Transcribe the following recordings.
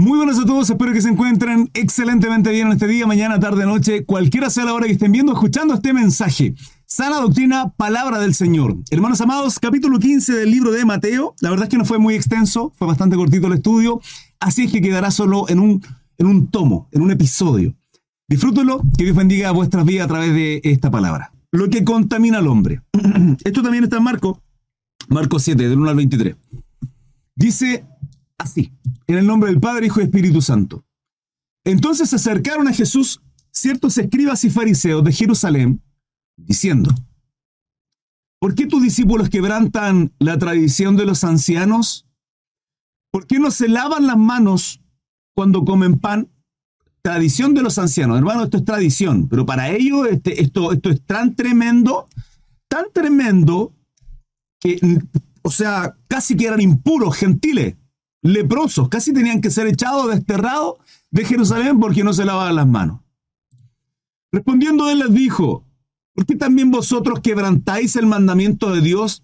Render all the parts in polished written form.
Muy buenas a todos, espero que se encuentren excelentemente bien en este día, mañana, tarde, noche, cualquiera sea la hora que estén viendo, escuchando este mensaje. Sana doctrina, palabra del Señor. Hermanos amados, capítulo 15 del libro de Mateo. La verdad es que no fue muy extenso, fue bastante cortito el estudio, así es que quedará solo en un tomo, en un episodio. Disfrútenlo, que Dios bendiga vuestras vidas a través de esta palabra. Lo que contamina al hombre. Esto también está en Marcos 7, del 1 al 23. Dice así, en el nombre del Padre, Hijo y Espíritu Santo. Entonces se acercaron a Jesús ciertos escribas y fariseos de Jerusalén, diciendo: ¿Por qué tus discípulos quebrantan la tradición de los ancianos? ¿Por qué no se lavan las manos cuando comen pan? Tradición de los ancianos. Hermano, esto es tradición, pero para ellos esto es tan tremendo, que, o sea, casi que eran impuros, gentiles, leprosos, casi tenían que ser echados, desterrados de Jerusalén porque no se lavaban las manos. Respondiendo él les dijo: ¿Por qué también vosotros quebrantáis el mandamiento de Dios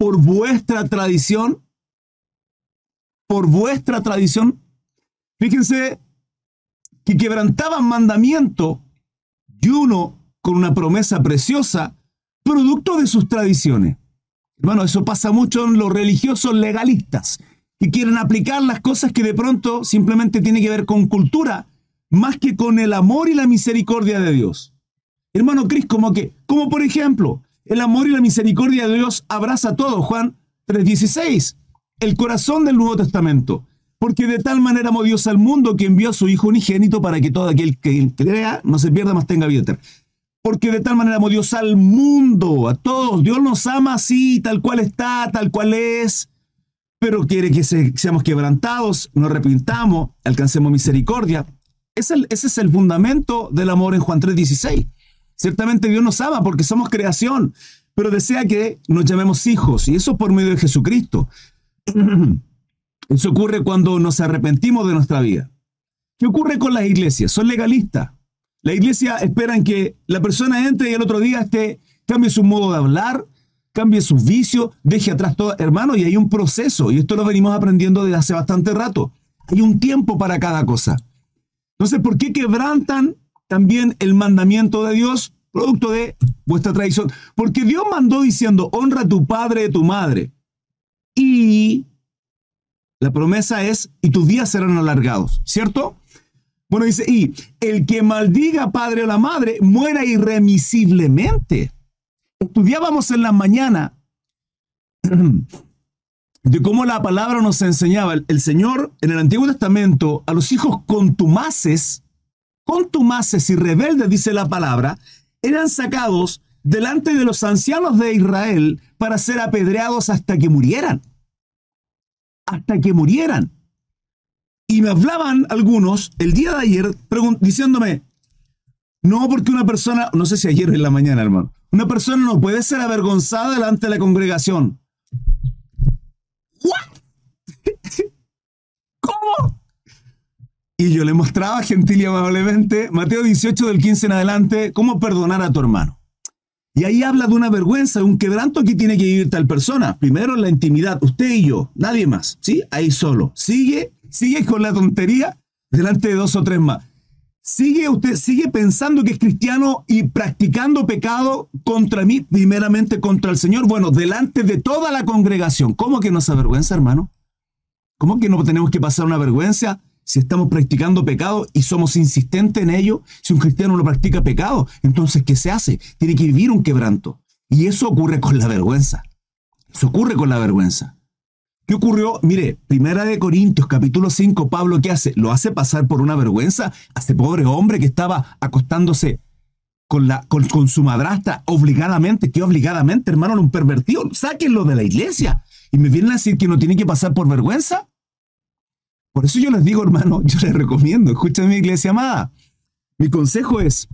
por vuestra tradición? Por vuestra tradición. Fíjense que quebrantaban mandamiento y uno con una promesa preciosa, producto de sus tradiciones. Hermano, eso pasa mucho en los religiosos legalistas, que quieren aplicar las cosas que de pronto simplemente tienen que ver con cultura, más que con el amor y la misericordia de Dios. Hermano Cris, como por ejemplo, el amor y la misericordia de Dios abraza a todos, Juan 3:16, el corazón del Nuevo Testamento. Porque de tal manera amó Dios al mundo que envió a su Hijo unigénito para que todo aquel que crea no se pierda, mas tenga vida eterna. Porque de tal manera amó Dios al mundo, a todos. Dios nos ama así, tal cual está, tal cual es. Pero quiere que seamos quebrantados, nos arrepintamos, alcancemos misericordia. Ese es el fundamento del amor en Juan 3:16. Ciertamente Dios nos ama porque somos creación, pero desea que nos llamemos hijos, y eso por medio de Jesucristo. Eso ocurre cuando nos arrepentimos de nuestra vida. ¿Qué ocurre con las iglesias? Son legalistas. La iglesia espera que la persona entre y el otro día cambie su modo de hablar, cambie sus vicios, deje atrás todo. Hermano, y hay un proceso, y esto lo venimos aprendiendo desde hace bastante rato. Hay un tiempo para cada cosa. Entonces, ¿por qué quebrantan también el mandamiento de Dios, producto de vuestra tradición? Porque Dios mandó diciendo: honra a tu padre y a tu madre. Y la promesa es: y tus días serán alargados, ¿cierto? Bueno, dice: y el que maldiga a padre o la madre muera irremisiblemente. Estudiábamos en la mañana de cómo la palabra nos enseñaba. El Señor en el Antiguo Testamento a los hijos contumaces y rebeldes, dice la palabra, eran sacados delante de los ancianos de Israel para ser apedreados hasta que murieran. Y me hablaban algunos el día de ayer diciéndome: no, porque una persona, no sé si ayer o en la mañana, hermano, una persona no puede ser avergonzada delante de la congregación. ¿What? ¿Cómo? Y yo le mostraba gentil y amablemente Mateo 18 del 15 en adelante, cómo perdonar a tu hermano. Y ahí habla de una vergüenza, de un quebranto que tiene que vivir tal persona. Primero la intimidad, usted y yo, nadie más, ¿sí? Ahí solo. Sigue con la tontería delante de dos o tres más. Sigue pensando que es cristiano y practicando pecado contra mí, primeramente contra el Señor. Bueno, delante de toda la congregación. ¿Cómo que nos avergüenza, hermano? ¿Cómo que no tenemos que pasar una vergüenza si estamos practicando pecado y somos insistentes en ello? Si un cristiano no practica pecado, entonces ¿qué se hace? Tiene que vivir un quebranto. Y eso ocurre con la vergüenza. ¿Qué ocurrió? Mire, 1 Corintios, capítulo 5, Pablo, ¿qué hace? Lo hace pasar por una vergüenza a este pobre hombre que estaba acostándose con su madrastra obligadamente. ¿Qué obligadamente, hermano? Era un pervertido. Sáquenlo de la iglesia. ¿Y me vienen a decir que no tiene que pasar por vergüenza? Por eso yo les digo, hermano, yo les recomiendo, escuchen mi iglesia amada. Mi consejo es: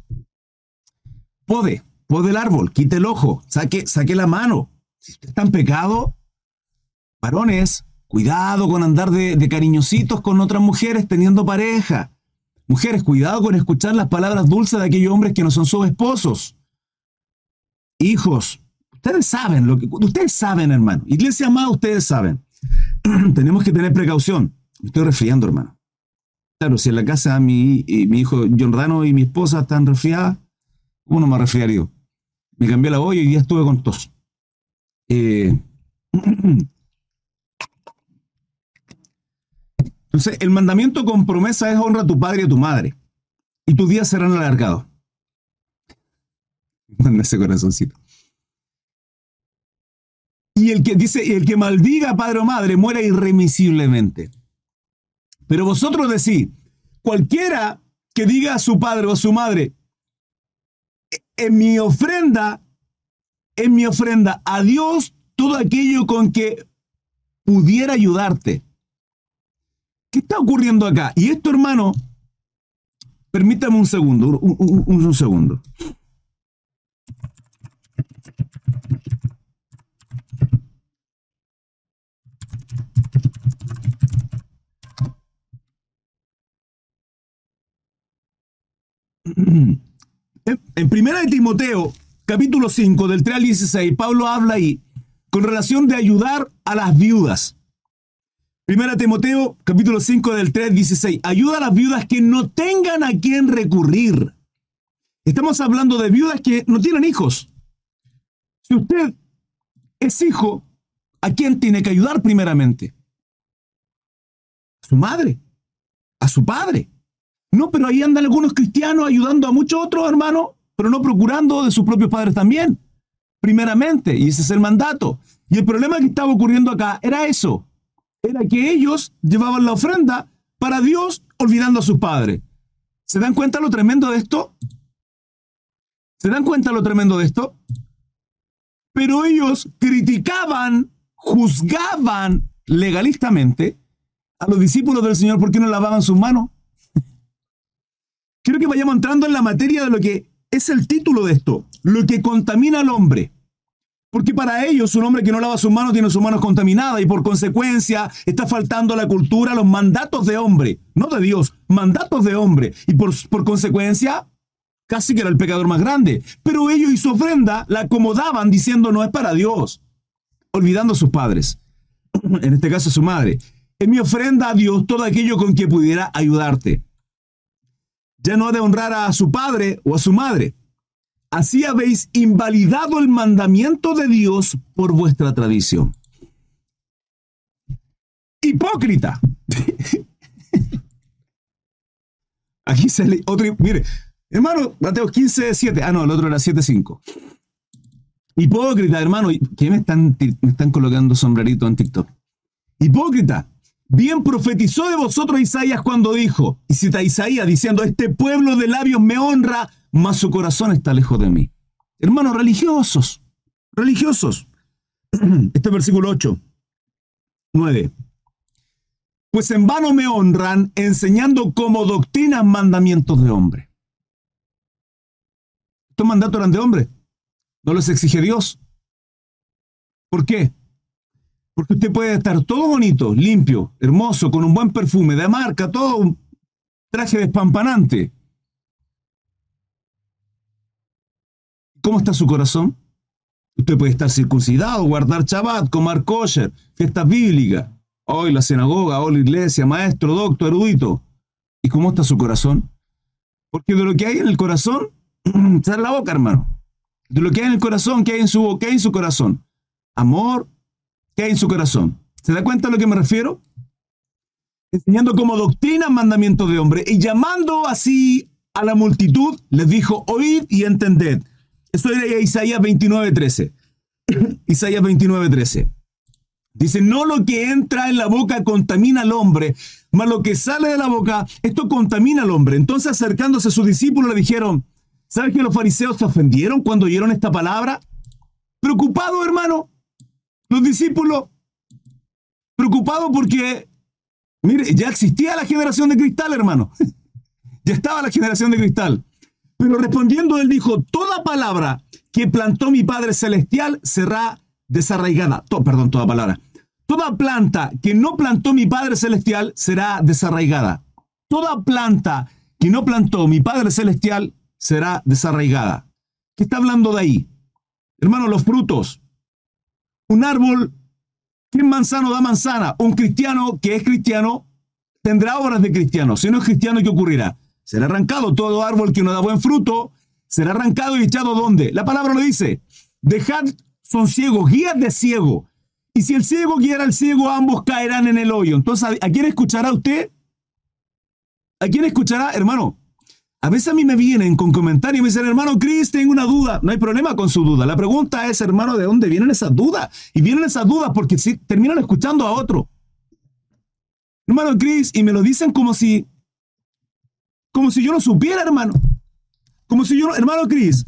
pode el árbol, quite el ojo, saque la mano. Si usted está en pecado, varones, cuidado con andar de cariñositos con otras mujeres teniendo pareja. Mujeres, cuidado con escuchar las palabras dulces de aquellos hombres que no son sus esposos. Hijos, ustedes saben hermano. Iglesia amada, ustedes saben. Tenemos que tener precaución. Me estoy resfriando, hermano. Claro, si en la casa mi hijo John Rano y mi esposa están resfriadas, ¿cómo no me resfriaré yo? Me cambié la voz y hoy día estuve con tos. Entonces, el mandamiento con promesa es: honra a tu padre y a tu madre, y tus días serán alargados. Manda ese corazoncito. Y el que dice: el que maldiga a padre o madre muera irremisiblemente. Pero vosotros decís: cualquiera que diga a su padre o a su madre: en mi ofrenda a Dios todo aquello con que pudiera ayudarte. ¿Qué está ocurriendo acá? Y esto, hermano, permítame un segundo, un segundo. En 1 Timoteo, capítulo 5, del 3 al 16, Pablo habla ahí con relación de ayudar a las viudas. 1 Timoteo, capítulo 5, del 3 al 16. Ayuda a las viudas que no tengan a quién recurrir. Estamos hablando de viudas que no tienen hijos. Si usted es hijo, ¿a quién tiene que ayudar primeramente? A su madre, a su padre. No, pero ahí andan algunos cristianos ayudando a muchos otros hermanos, pero no procurando de sus propios padres también, primeramente, y ese es el mandato. Y el problema que estaba ocurriendo acá era eso, era que ellos llevaban la ofrenda para Dios olvidando a sus padres. ¿Se dan cuenta lo tremendo de esto? ¿Se dan cuenta lo tremendo de esto? Pero ellos criticaban, juzgaban legalistamente a los discípulos del Señor porque no lavaban sus manos. Quiero que vayamos entrando en la materia de lo que es el título de esto, lo que contamina al hombre. Porque para ellos, un hombre que no lava sus manos tiene sus manos contaminadas y por consecuencia está faltando a la cultura, los mandatos de hombre, no de Dios, mandatos de hombre. Y por consecuencia, casi que era el pecador más grande. Pero ellos y su ofrenda la acomodaban diciendo: no es para Dios, olvidando a sus padres, en este caso a su madre. Es mi ofrenda a Dios todo aquello con que pudiera ayudarte. Ya no ha de honrar a su padre o a su madre. Así habéis invalidado el mandamiento de Dios por vuestra tradición. ¡Hipócrita! Aquí sale otro... Mire, hermano, Mateo 15:7. Ah, no, el otro era 7:5. Hipócrita, hermano. ¿Qué me están colocando sombrerito en TikTok? Hipócrita. Bien profetizó de vosotros Isaías cuando dijo, y cita a Isaías diciendo: este pueblo de labios me honra, mas su corazón está lejos de mí. Hermanos religiosos, religiosos. Este versículo 8, 9. Pues en vano me honran enseñando como doctrinas mandamientos de hombre. Estos mandatos eran de hombre, no los exige Dios. ¿Por qué? Porque usted puede estar todo bonito, limpio, hermoso, con un buen perfume, de marca, todo un traje despampanante. ¿Cómo está su corazón? Usted puede estar circuncidado, guardar Shabbat, comer kosher, fiestas bíblicas, hoy la sinagoga, hoy la iglesia, maestro, doctor, erudito. ¿Y cómo está su corazón? Porque de lo que hay en el corazón, sale la boca, hermano. De lo que hay en el corazón, ¿qué hay en su boca? ¿Qué hay en su corazón? Amor. ¿Qué hay en su corazón? ¿Se da cuenta a lo que me refiero? Enseñando como doctrina mandamientos de hombre y llamando así a la multitud, les dijo: oíd y entended. Eso era Isaías 29:13. Isaías 29:13. Dice: no lo que entra en la boca contamina al hombre, mas lo que sale de la boca, esto contamina al hombre. Entonces, acercándose a sus discípulos, le dijeron: ¿sabes que los fariseos se ofendieron cuando oyeron esta palabra? Preocupado, hermano. Los discípulos, preocupados porque, mire, ya existía la generación de cristal, hermano. Ya estaba la generación de cristal. Pero respondiendo, él dijo: toda palabra que plantó mi Padre Celestial será desarraigada. Toda palabra. Toda planta que no plantó mi Padre Celestial será desarraigada. Toda planta que no plantó mi Padre Celestial será desarraigada. ¿Qué está hablando de ahí? Hermano, los frutos. Un árbol, ¿qué manzano da manzana? Un cristiano que es cristiano tendrá obras de cristiano. Si no es cristiano, ¿qué ocurrirá? Será arrancado. Todo árbol que no da buen fruto será arrancado y echado ¿dónde? La palabra lo dice. Dejad, son ciegos, guías de ciego. Y si el ciego guiara al ciego, ambos caerán en el hoyo. Entonces, ¿a quién escuchará usted? ¿A quién escuchará, hermano? A veces a mí me vienen con comentarios y me dicen, hermano Cris, tengo una duda. No hay problema con su duda. La pregunta es, hermano, ¿de dónde vienen esas dudas? Y vienen esas dudas porque si terminan escuchando a otro. Hermano Cris, y me lo dicen como si yo no supiera, hermano. Como si yo no, hermano Cris.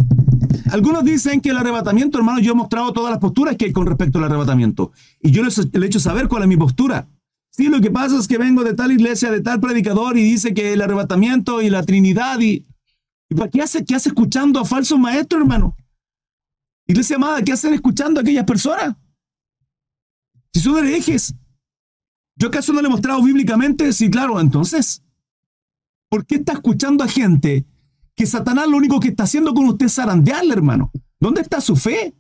Algunos dicen que el arrebatamiento, hermano, yo he mostrado todas las posturas que hay con respecto al arrebatamiento. Y yo les he hecho saber cuál es mi postura. Sí, lo que pasa es que vengo de tal iglesia, de tal predicador, y dice que el arrebatamiento y la Trinidad. ¿Y para qué hace? ¿Qué hace escuchando a falsos maestros, hermano? Iglesia amada, ¿qué hacen escuchando a aquellas personas? Si son herejes. ¿Yo acaso no le he mostrado bíblicamente? Sí, claro, entonces. ¿Por qué está escuchando a gente que Satanás lo único que está haciendo con usted es zarandearle, hermano? ¿Dónde está su fe?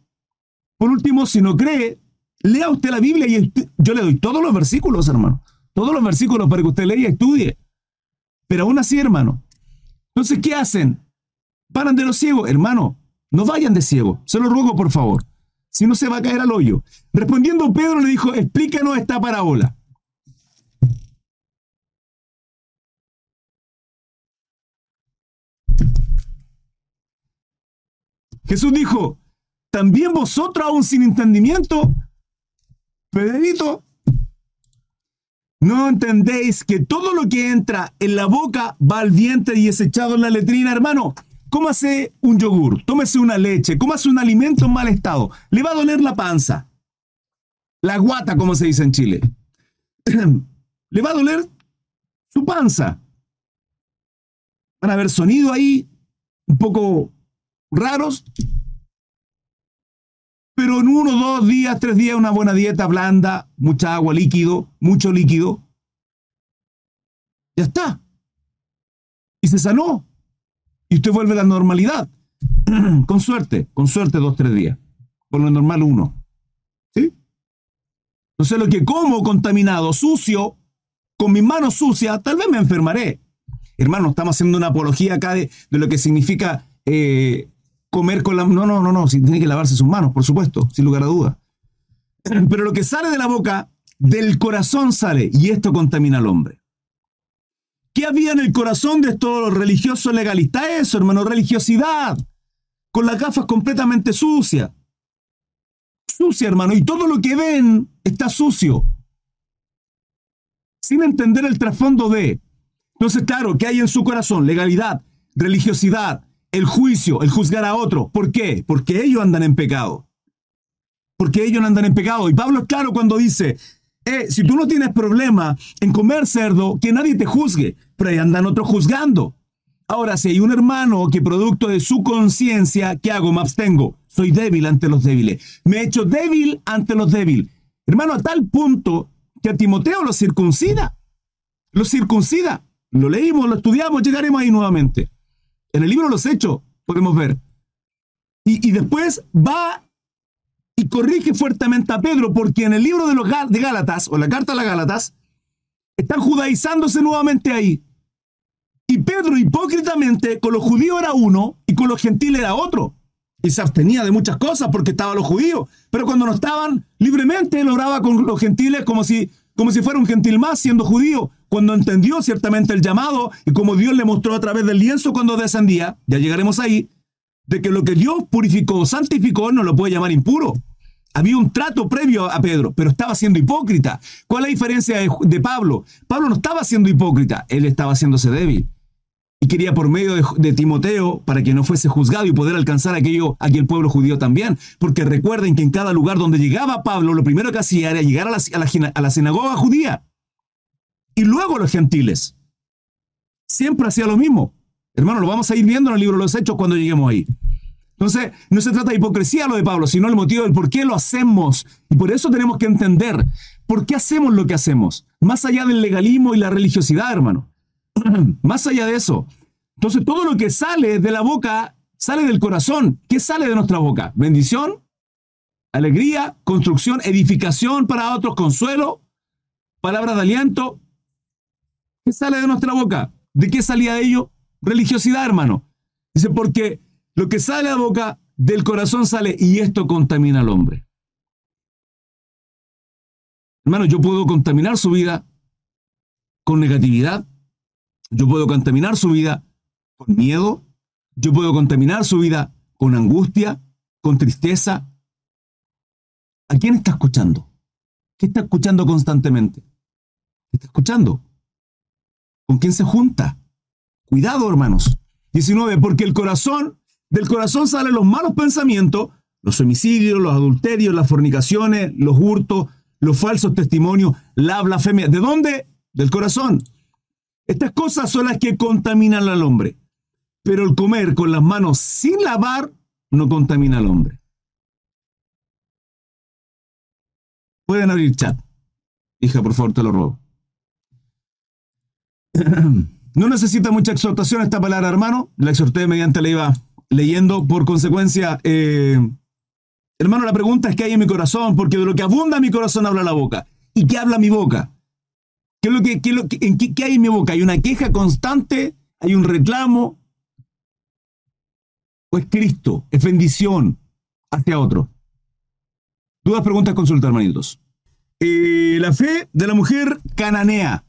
Por último, si no cree, lea usted la Biblia y yo le doy todos los versículos, hermano. Todos los versículos para que usted lea y estudie. Pero aún así, hermano. Entonces, ¿qué hacen? Paran de los ciegos. Hermano, no vayan de ciego. Se lo ruego, por favor. Si no, se va a caer al hoyo. Respondiendo, Pedro le dijo, explícanos esta parábola. Jesús dijo, ¿también vosotros aún sin entendimiento? Pedrito, ¿no entendéis que todo lo que entra en la boca va al vientre y es echado en la letrina? Hermano, cómase un yogur, tómese una leche, cómase un alimento en mal estado. Le va a doler la panza, la guata, como se dice en Chile. Le va a doler su panza. Van a haber sonido ahí, un poco raros, pero en 1, 2 días, 3 días, una buena dieta blanda, mucha agua, líquido, mucho líquido, ya está. Y se sanó. Y usted vuelve a la normalidad. Con suerte 2, 3 días. Por lo normal 1. ¿Sí? Entonces lo que como contaminado, sucio, con mis manos sucias, tal vez me enfermaré. Hermano, estamos haciendo una apología acá de lo que significa comer con la... No, si tiene que lavarse sus manos, por supuesto, sin lugar a dudas. Pero lo que sale de la boca, del corazón sale, y esto contamina al hombre. ¿Qué había en el corazón de estos religiosos legalistas? Eso, hermano, religiosidad, con las gafas completamente sucias. Sucia, hermano, y todo lo que ven está sucio, sin entender el trasfondo de... Entonces, claro, ¿qué hay en su corazón? Legalidad, religiosidad, el juicio, el juzgar a otro. ¿Por qué? Porque ellos andan en pecado. Y Pablo es claro cuando dice, si tú no tienes problema en comer cerdo, que nadie te juzgue. Pero ahí andan otros juzgando. Ahora, si hay un hermano que producto de su conciencia, ¿qué hago? Me abstengo. Soy débil ante los débiles. Me he hecho débil ante los débiles. Hermano, a tal punto que a Timoteo lo circuncida. Lo leímos, lo estudiamos, llegaremos ahí nuevamente. En el libro de los Hechos podemos ver. Y después va y corrige fuertemente a Pedro, porque en el libro de Gálatas, o la carta a las Gálatas, están judaizándose nuevamente ahí. Y Pedro, hipócritamente, con los judíos era uno y con los gentiles era otro. Y se abstenía de muchas cosas porque estaban los judíos. Pero cuando no estaban, libremente él oraba con los gentiles como si fuera un gentil más, siendo judío, cuando entendió ciertamente el llamado y como Dios le mostró a través del lienzo cuando descendía, ya llegaremos ahí, de que lo que Dios purificó, santificó, no lo puede llamar impuro. Había un trato previo a Pedro, pero estaba siendo hipócrita. ¿Cuál es la diferencia de Pablo? Pablo no estaba siendo hipócrita, él estaba haciéndose débil. Y quería por medio de Timoteo, para que no fuese juzgado y poder alcanzar aquel pueblo judío también. Porque recuerden que en cada lugar donde llegaba Pablo, lo primero que hacía era llegar a la sinagoga judía. Y luego los gentiles. Siempre hacía lo mismo. Hermano, lo vamos a ir viendo en el libro de los Hechos cuando lleguemos ahí. Entonces, no se trata de hipocresía lo de Pablo, sino el motivo del por qué lo hacemos. Y por eso tenemos que entender por qué hacemos lo que hacemos. Más allá del legalismo y la religiosidad, hermano. Más allá de eso. Entonces, todo lo que sale de la boca sale del corazón. ¿Qué sale de nuestra boca? Bendición, alegría, construcción, edificación para otros, consuelo, palabras de aliento. ¿Qué sale de nuestra boca? ¿De qué salía de ello? Religiosidad, hermano. Dice, porque lo que sale de la boca, del corazón sale, y esto contamina al hombre. Hermano, yo puedo contaminar su vida con negatividad, yo puedo contaminar su vida con miedo, yo puedo contaminar su vida con angustia, con tristeza. ¿A quién está escuchando? ¿Qué está escuchando constantemente? ¿Qué está escuchando? ¿Con quién se junta? Cuidado, hermanos. 19. Porque del corazón salen los malos pensamientos, los homicidios, los adulterios, las fornicaciones, los hurtos, los falsos testimonios, la blasfemia. ¿De dónde? Del corazón. Estas cosas son las que contaminan al hombre. Pero el comer con las manos sin lavar no contamina al hombre. Pueden abrir chat. Hija, por favor, te lo ruego. No necesita mucha exhortación esta palabra, hermano. La exhorté mediante la iba leyendo. Por consecuencia, hermano, la pregunta es qué hay en mi corazón, porque de lo que abunda mi corazón habla la boca. ¿Y qué habla mi boca? ¿Qué hay en mi boca? ¿Hay una queja constante? ¿Hay un reclamo? ¿O es Cristo? ¿Es bendición hacia otro? Dudas, preguntas, consulta, hermanitos. La fe de la mujer cananea.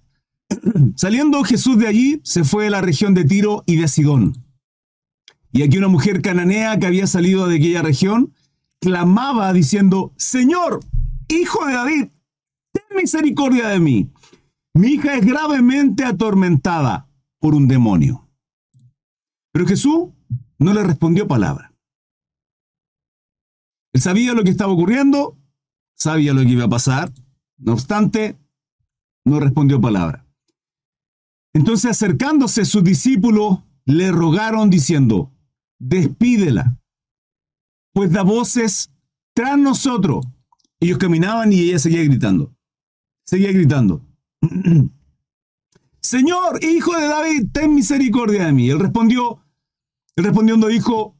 Saliendo Jesús de allí, se fue a la región de Tiro y de Sidón. Y aquí una mujer cananea que había salido de aquella región clamaba diciendo: Señor, hijo de David, ten misericordia de mí. Mi hija es gravemente atormentada por un demonio. Pero Jesús no le respondió palabra. Él sabía lo que estaba ocurriendo, sabía lo que iba a pasar. No obstante, no respondió palabra. Entonces, acercándose sus discípulos, le rogaron diciendo: Despídela, pues da voces tras nosotros. Ellos caminaban y ella seguía gritando. Señor, hijo de David, ten misericordia de mí. Él respondiendo dijo: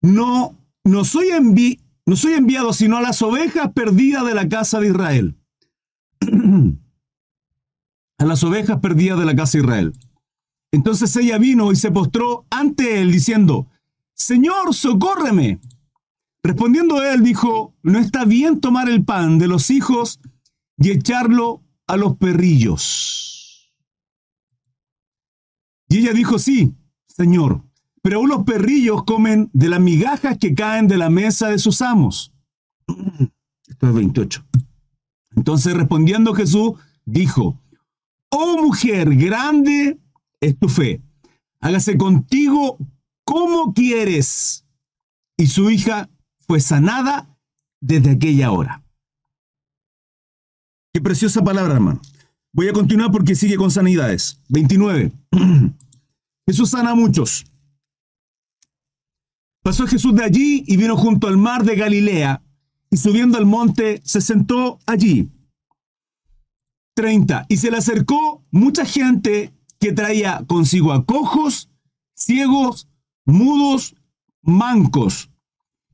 No soy enviado sino a las ovejas perdidas de la casa de Israel. Entonces ella vino y se postró ante él diciendo: Señor, socórreme. Respondiendo él dijo: No está bien tomar el pan de los hijos y echarlo a los perrillos. Y ella dijo: Sí, Señor, pero aún los perrillos comen de las migajas que caen de la mesa de sus amos. Esto es 28. Entonces respondiendo Jesús dijo: Oh mujer, grande es tu fe. Hágase contigo como quieres. Y su hija fue sanada desde aquella hora. Qué preciosa palabra, hermano. Voy a continuar porque sigue con sanidades. 29. Jesús sana a muchos. Pasó Jesús de allí y vino junto al mar de Galilea, y subiendo al monte se sentó allí. 30. Y se le acercó mucha gente que traía consigo a cojos, ciegos, mudos, mancos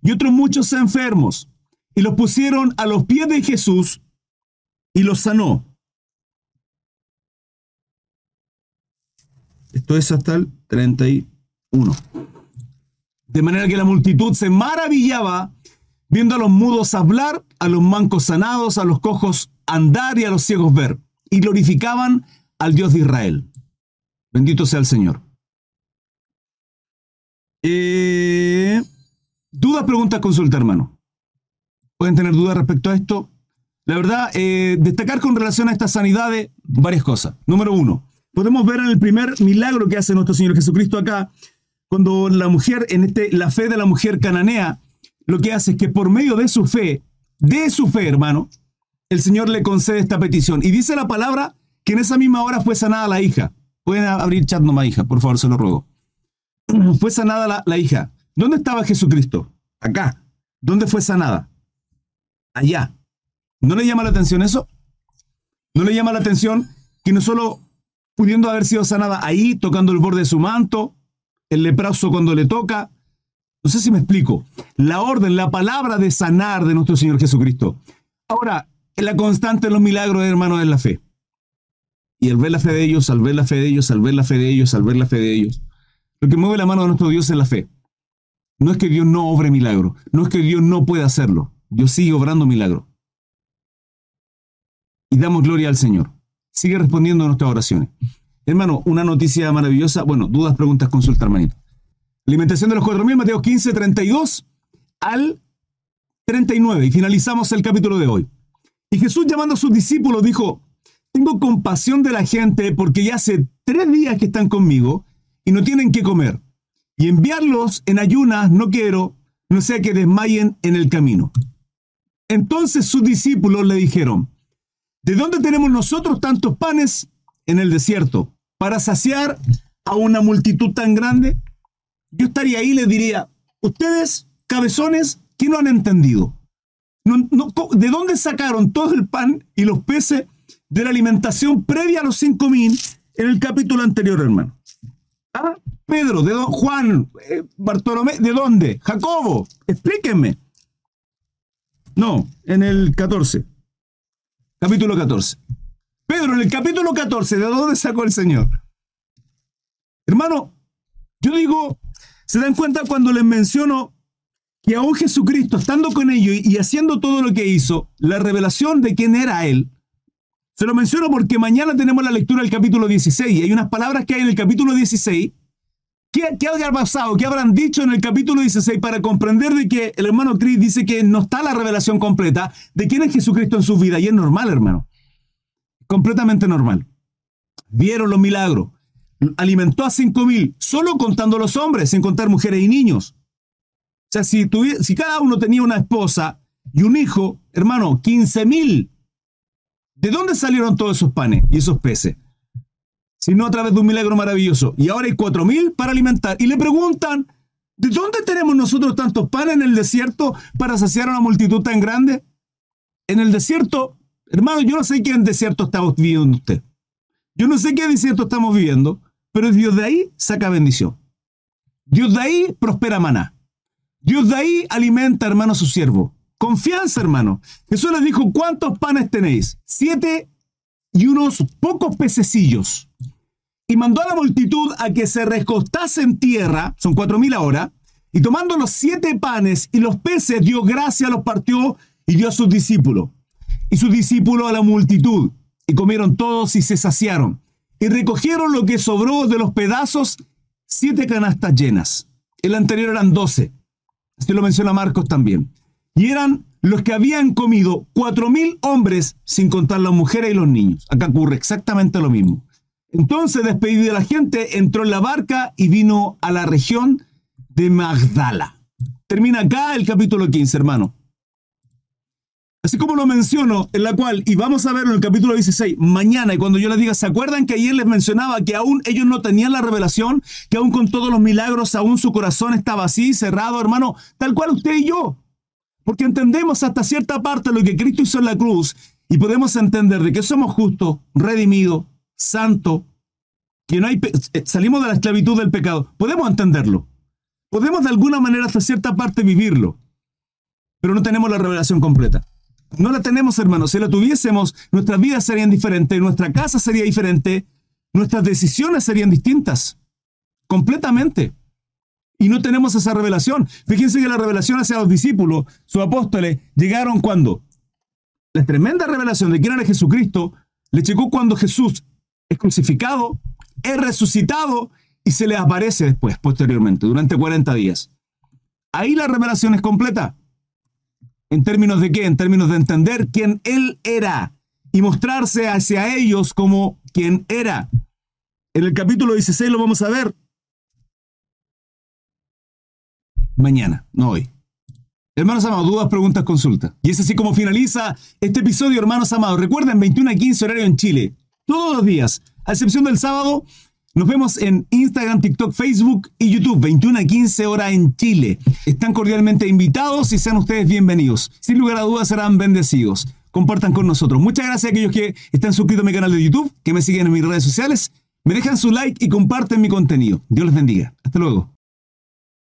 y otros muchos enfermos, y los pusieron a los pies de Jesús y los sanó. Esto es hasta el 31. De manera que la multitud se maravillaba viendo a los mudos hablar, a los mancos sanados, a los cojos andar y a los ciegos ver, y glorificaban al Dios de Israel. Bendito sea el Señor. Dudas, preguntas, consulta, hermano. ¿Pueden tener dudas respecto a esto? La verdad, destacar con relación a estas sanidades varias cosas. Número uno, podemos ver en el primer milagro que hace nuestro Señor Jesucristo acá, cuando la mujer, la fe de la mujer cananea, lo que hace es que por medio de su fe, hermano, el Señor le concede esta petición. Y dice la palabra que en esa misma hora fue sanada la hija. Pueden abrir chat nomás, hija, por favor, se lo ruego. Fue sanada la hija. ¿Dónde estaba Jesucristo? Acá. ¿Dónde fue sanada? Allá. ¿No le llama la atención eso? ¿No le llama la atención que no solo pudiendo haber sido sanada ahí, tocando el borde de su manto, el leproso cuando le toca? No sé si me explico. La orden, la palabra de sanar de nuestro Señor Jesucristo. Ahora, la constante en los milagros, hermanos, es la fe. Y al ver la fe de ellos, al ver la fe de ellos, al ver la fe de ellos, al ver la fe de ellos. Lo que mueve la mano de nuestro Dios es la fe. No es que Dios no obre milagro. No es que Dios no pueda hacerlo. Dios sigue obrando milagro. Y damos gloria al Señor. Sigue respondiendo a nuestras oraciones. Hermano, una noticia maravillosa. Bueno, dudas, preguntas, consulta, hermanito. Alimentación de los 4.000, Mateo 15, 32 al 39. Y finalizamos el capítulo de hoy. Y Jesús, llamando a sus discípulos, dijo: tengo compasión de la gente porque ya hace 3 días que están conmigo y no tienen qué comer. Y enviarlos en ayunas no quiero, no sea que desmayen en el camino. Entonces sus discípulos le dijeron: ¿de dónde tenemos nosotros tantos panes en el desierto para saciar a una multitud tan grande? Yo estaría ahí y les diría: ustedes, cabezones, ¿qué no han entendido? ¿De dónde sacaron todo el pan y los peces de la alimentación previa a los 5.000 en el capítulo anterior, hermano? ¿Ah? Pedro, ¿de dónde? Juan, Bartolomé, ¿de dónde? Jacobo, explíquenme. No, en el 14. Capítulo 14. Pedro, en el capítulo 14, ¿de dónde sacó el Señor? Hermano, yo digo, se dan cuenta cuando les menciono que aún Jesucristo, estando con ellos y haciendo todo lo que hizo, la revelación de quién era Él. Se lo menciono porque mañana tenemos la lectura del capítulo 16 y hay unas palabras que hay en el capítulo 16. ¿Qué habrá pasado? ¿Qué habrán dicho en el capítulo 16 para comprender de que el hermano Cris dice que no está la revelación completa de quién es Jesucristo en su vida? Y es normal, hermano. Completamente normal. Vieron los milagros. Alimentó a 5.000, solo contando los hombres, sin contar mujeres y niños. O sea, si cada uno tenía una esposa y un hijo, hermano, 15.000. ¿De dónde salieron todos esos panes y esos peces? Sino a través de un milagro maravilloso. Y ahora hay 4.000 para alimentar. Y le preguntan: ¿de dónde tenemos nosotros tantos panes en el desierto para saciar a una multitud tan grande? En el desierto, hermano, yo no sé qué desierto está viviendo usted. Yo no sé qué desierto estamos viviendo, pero Dios de ahí saca bendición. Dios de ahí prospera maná. Dios de ahí alimenta, hermano, a su siervo. Confianza, hermano. Jesús les dijo: ¿cuántos panes tenéis? 7 y unos pocos pececillos. Y mandó a la multitud a que se recostase en tierra, son 4.000 ahora, y tomando los 7 panes y los peces, dio gracia, los partió y dio a sus discípulos. Y sus discípulos a la multitud, y comieron todos y se saciaron. Y recogieron lo que sobró de los pedazos, 7 canastas llenas. El anterior eran 12, así lo menciona Marcos también. Y eran los que habían comido 4.000 hombres, sin contar las mujeres y los niños. Acá ocurre exactamente lo mismo. Entonces, despedida la gente, entró en la barca y vino a la región de Magdala. Termina acá el capítulo 15, hermano. Así como lo menciono, en la cual, y vamos a verlo en el capítulo 16, mañana, y cuando yo les diga: ¿se acuerdan que ayer les mencionaba que aún ellos no tenían la revelación? Que aún con todos los milagros, aún su corazón estaba así, cerrado, hermano, tal cual usted y yo. Porque entendemos hasta cierta parte lo que Cristo hizo en la cruz y podemos entender de que somos justos, redimidos, santos, que no hay salimos de la esclavitud del pecado. Podemos entenderlo. Podemos de alguna manera hasta cierta parte vivirlo. Pero no tenemos la revelación completa. No la tenemos, hermano. Si la tuviésemos, nuestras vidas serían diferentes, nuestra casa sería diferente, nuestras decisiones serían distintas. Completamente. Y no tenemos esa revelación. Fíjense que la revelación hacia los discípulos, sus apóstoles, llegaron cuando la tremenda revelación de quién era Jesucristo les llegó cuando Jesús es crucificado, es resucitado y se les aparece después, posteriormente, durante 40 días. Ahí la revelación es completa. ¿En términos de qué? En términos de entender quién Él era y mostrarse hacia ellos como quien era. En el capítulo 16 lo vamos a ver. Mañana, no hoy. Hermanos amados, dudas, preguntas, consultas. Y es así como finaliza este episodio, hermanos amados. Recuerden, 21:15 horario en Chile. Todos los días, a excepción del sábado, nos vemos en Instagram, TikTok, Facebook y YouTube. 21:15 hora en Chile. Están cordialmente invitados y sean ustedes bienvenidos. Sin lugar a dudas serán bendecidos. Compartan con nosotros. Muchas gracias a aquellos que están suscritos a mi canal de YouTube, que me siguen en mis redes sociales, me dejan su like y comparten mi contenido. Dios les bendiga. Hasta luego.